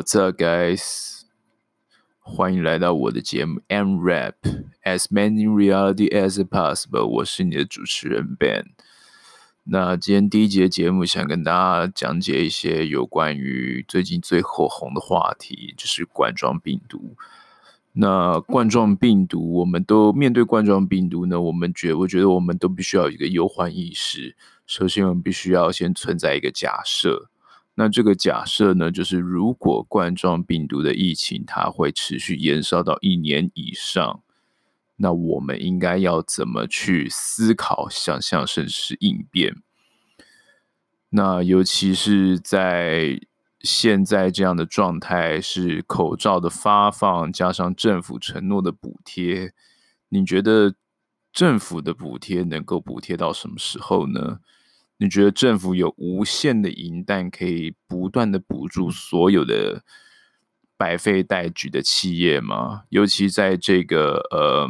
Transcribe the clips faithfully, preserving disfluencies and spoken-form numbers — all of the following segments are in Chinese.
What's up, guys? 欢迎来到我的节目 M R A P As Many Reality As Possible。我是你的主持人 Ben。那今天第一节节目，想跟大家讲解一些有关于最近最火红的话题，就是冠状病毒。那冠状病毒，我们都面对冠状病毒呢，我们觉我觉得我们都必须要有一个忧患意识。首先，我们必须要先存在一个假设。那这个假设呢，就是如果冠状病毒的疫情它会持续延烧到一年以上，那我们应该要怎么去思考、想象甚至是应变？那尤其是在现在这样的状态，是口罩的发放加上政府承诺的补贴，你觉得政府的补贴能够补贴到什么时候呢？你觉得政府有无限的银弹可以不断的补助所有的百废待举的企业吗？尤其在这个呃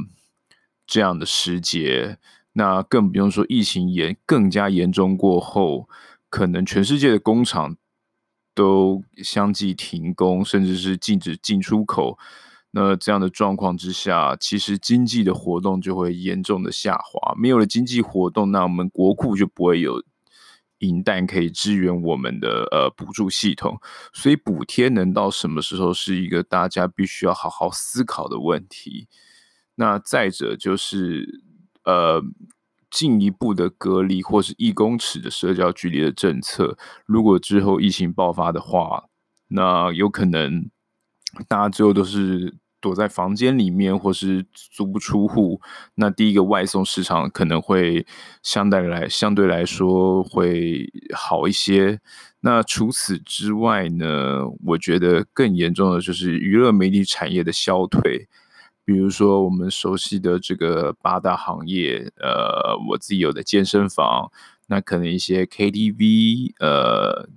这样的时节，那更不用说疫情严更加严重过后，可能全世界的工厂都相继停工，甚至是禁止进出口。那这样的状况之下，其实经济的活动就会严重的下滑。没有了经济活动，那我们国库就不会有银弹可以支援我们的呃补助系统，所以补贴能到什么时候是一个大家必须要好好思考的问题。那再者就是呃进一步的隔离或是一公尺的社交距离的政策，如果之后疫情爆发的话，那有可能大家最后都是躲在房间里面或是足不出户，那第一个外送市场可能会相对来相对来说会好一些。那除此之外呢，我觉得更严重的就是娱乐媒体产业的消退，比如说我们熟悉的这个八大行业，呃，我自己有的健身房，那可能一些 K T V， 呃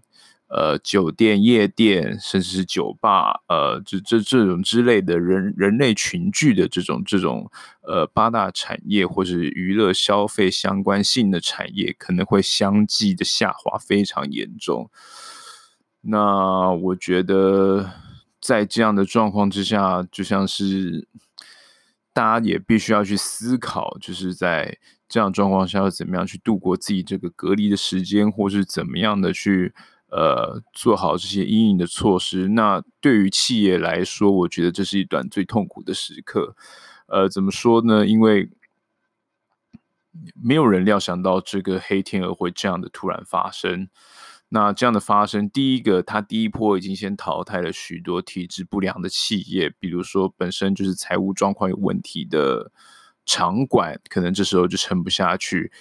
呃，酒店、夜店，甚至是酒吧，呃，这这这种之类的人人类群聚的这种这种呃八大产业或是娱乐消费相关性的产业，可能会相继的下滑非常严重。那我觉得在这样的状况之下，就像是大家也必须要去思考，就是在这样的状况下要怎么样去度过自己这个隔离的时间，或是怎么样的去。呃，做好这些因应的措施。那对于企业来说，我觉得这是一段最痛苦的时刻。呃，怎么说呢？因为没有人料想到这个黑天鹅会这样的突然发生。那这样的发生，第一个，它第一波已经先淘汰了许多体质不良的企业，比如说本身就是财务状况有问题的场馆，可能这时候就撑不下去。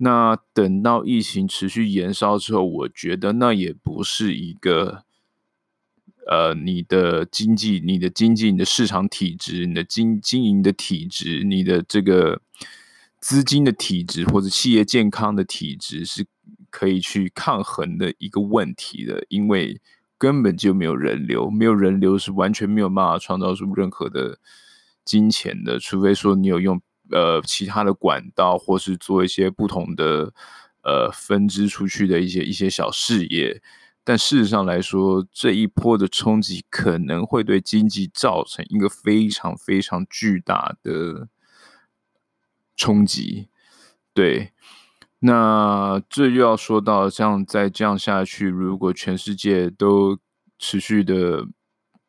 那等到疫情持续延烧之后，我觉得那也不是一个呃你的经济你的经济你的市场体质，你的经经营的体质，你的这个资金的体质，或者企业健康的体质是可以去抗衡的一个问题的，因为根本就没有人流，没有人流是完全没有办法创造出任何的金钱的，除非说你有用呃，其他的管道，或是做一些不同的呃分支出去的一些一些小事业，但事实上来说，这一波的冲击可能会对经济造成一个非常非常巨大的冲击。对，那这又要说到，像再这样下去，如果全世界都持续的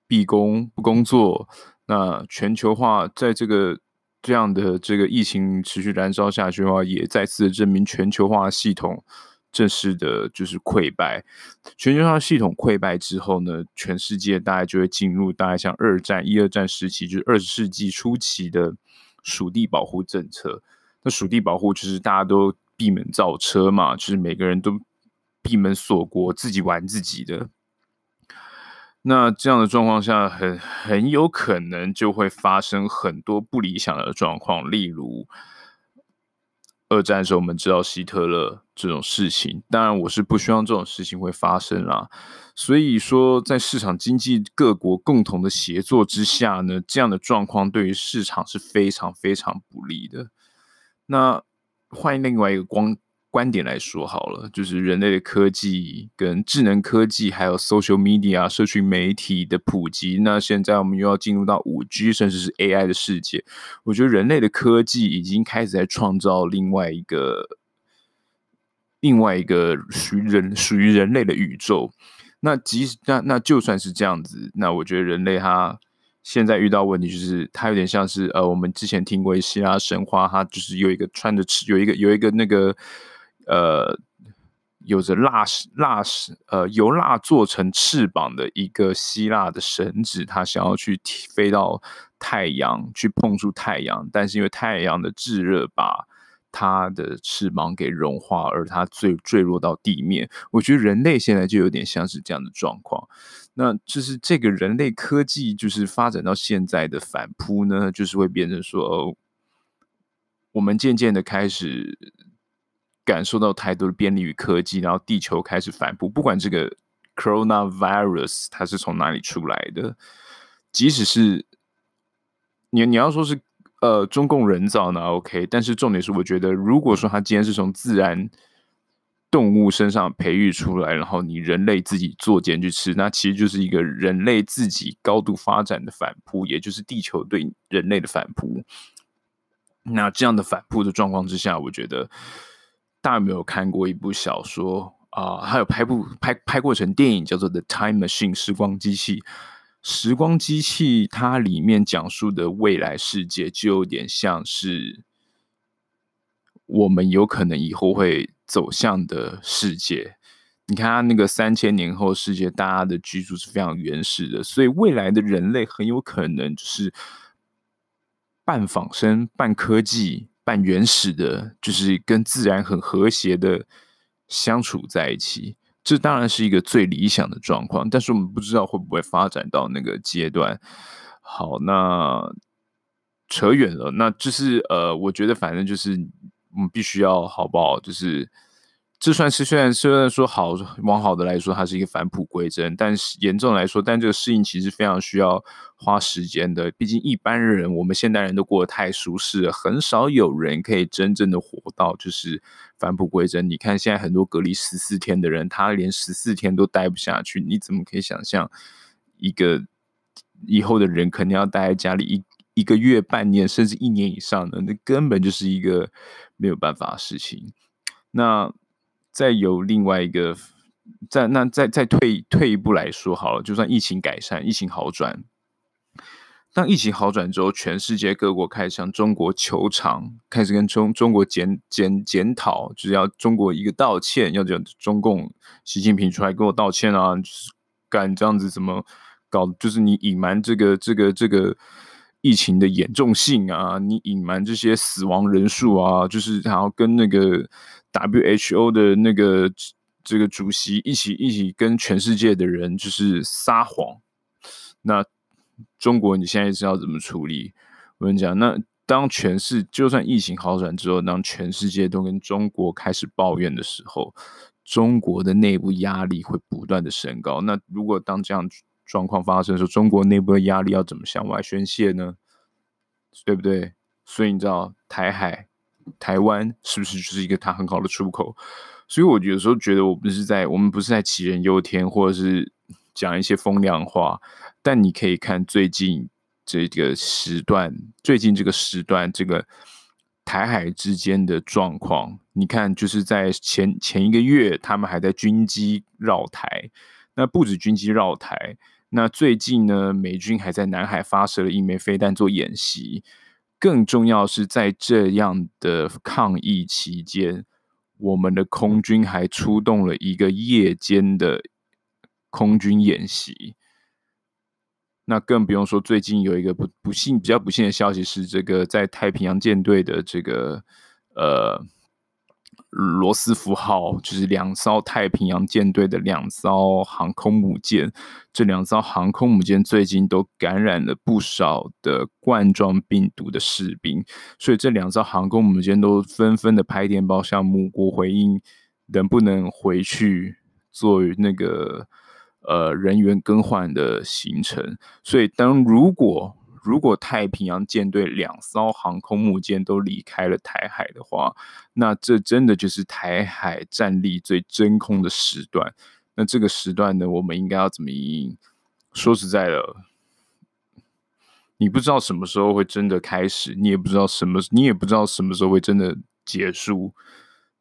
闭工不工作，那全球化在这个。这样的这个疫情持续燃烧下去的话，也再次证明全球化系统正式的就是溃败。全球化系统溃败之后呢，全世界大概就会进入大概像二战、一二战时期，就是二十世纪初期的属地保护政策。那属地保护就是大家都闭门造车嘛，就是每个人都闭门锁国，自己玩自己的。那这样的状况下很，很有可能就会发生很多不理想的状况，例如二战的时候，我们知道希特勒这种事情。当然，我是不希望这种事情会发生啦。所以说，在市场经济各国共同的协作之下呢，这样的状况对于市场是非常非常不利的。那换另外一个光观点来说好了，就是人类的科技跟智能科技还有 social media 社群媒体的普及，那现在我们又要进入到 五 G 甚至是 A I 的世界，我觉得人类的科技已经开始在创造另外一个另外一个属于人属于人类的宇宙。那即那那就算是这样子，那我觉得人类它现在遇到问题就是，它有点像是呃，我们之前听过一希腊神话，它就是有一个穿着有一个有一个那个呃，有着蜡蜡呃由蜡做成翅膀的一个希腊的神子，它想要去飞到太阳去碰触太阳，但是因为太阳的炙热把它的翅膀给融化，而它坠坠落到地面。我觉得人类现在就有点像是这样的状况。那就是这个人类科技就是发展到现在的反扑呢，就是会变成说、哦、我们渐渐的开始感受到太多的便利于科技，然后地球开始反扑。不管这个 coronavirus 它是从哪里出来的，即使是 你, 你要说是呃，中共人造呢 OK， 但是重点是我觉得如果说它今天是从自然动物身上培育出来，然后你人类自己作茧去吃，那其实就是一个人类自己高度发展的反扑，也就是地球对人类的反扑。那这样的反扑的状况之下，我觉得大家有没有看过一部小说啊、呃？还有拍部拍拍过成电影叫做 The Time Machine 时光机器。时光机器它里面讲述的未来世界就有点像是我们有可能以后会走向的世界。你看它那个三千年后世界，大家的居住是非常原始的，所以未来的人类很有可能就是半仿生、半科技、半原始的，就是跟自然很和谐的相处在一起。这当然是一个最理想的状况，但是我们不知道会不会发展到那个阶段。好，那扯远了。那就是呃，我觉得反正就是我们必须要好不好？就是这算是虽然虽然说好往好的来说，它是一个返璞归真，但是严重来说，但这个适应其实非常需要花时间的。毕竟一般人，我们现代人都过得太舒适了，很少有人可以真正的活到就是返璞归真。你看现在很多隔离十四天的人，他连十四天都待不下去，你怎么可以想象一个以后的人肯定要待在家里一？一个月、半年，甚至一年以上的，那根本就是一个没有办法的事情。那再有另外一个，再那再再退退一步来说好了，就算疫情改善、疫情好转，当疫情好转之后，全世界各国开始向中国求偿，开始跟中中国检检检讨，就是要中国一个道歉，要叫中共习近平出来给我道歉啊！就是敢这样子怎么搞？就是你隐瞒这个、这个、这个。疫情的严重性啊，你隐瞒这些死亡人数啊，就是然后跟那个 W H O 的那个这个主席一起一起跟全世界的人就是撒谎。那中国你现在是要怎么处理？我跟你讲，那当全世就算疫情好转之后，当全世界都跟中国开始抱怨的时候，中国的内部压力会不断的升高。那如果当这样状况发生的时候，中国内部的压力要怎么向外宣泄呢？对不对？所以你知道台海、台湾是不是就是一个它很好的出口？所以我有时候觉得我不是在我们不是在杞人忧天，或者是讲一些风凉话。但你可以看最近这个时段，最近这个时段这个台海之间的状况，你看就是在前前一个月，他们还在军机绕台，那不止军机绕台。那最近呢，美军还在南海发射了一枚飞弹做演习。更重要是，在这样的抗疫期间，我们的空军还出动了一个夜间的空军演习。那更不用说，最近有一个 不, 不幸比较不幸的消息是，这个在太平洋舰队的这个呃罗斯福号，就是两艘太平洋舰队的两艘航空母舰，这两艘航空母舰最近都感染了不少的冠状病毒的士兵，所以这两艘航空母舰都纷纷的拍电报向母国回应，能不能回去做那个呃人员更换的行程。所以当如果如果太平洋舰队两艘航空母舰都离开了台海的话，那这真的就是台海战力最真空的时段。那这个时段呢，我们应该要怎么因应？说实在的，你不知道什么时候会真的开始，你也不知道什么，你也不知道什么时候会真的结束，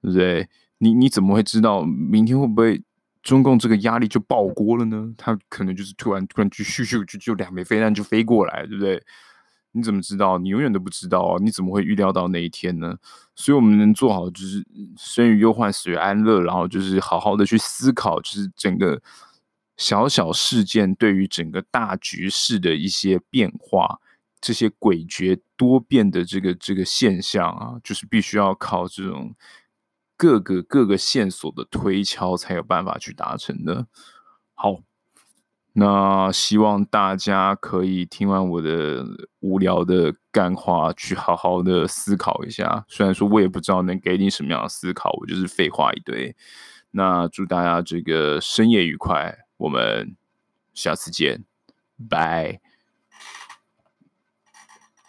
对不对？你你怎么会知道明天会不会中共这个压力就爆锅了呢？他可能就是突然突然就咻咻就就两枚飞弹就飞过来，对不对？你怎么知道？你永远都不知道啊！你怎么会预料到那一天呢？所以我们能做好就是生于忧患，死于安乐，然后就是好好的去思考，就是整个小小事件对于整个大局势的一些变化，这些诡谲多变的这个这个现象啊，就是必须要靠这种各个各个线索的推敲才有办法去达成的。好，那希望大家可以听完我的无聊的干话去好好的思考一下，虽然说我也不知道能给你什么样的思考，我就是废话一堆。那祝大家这个深夜愉快，我们下次见，拜。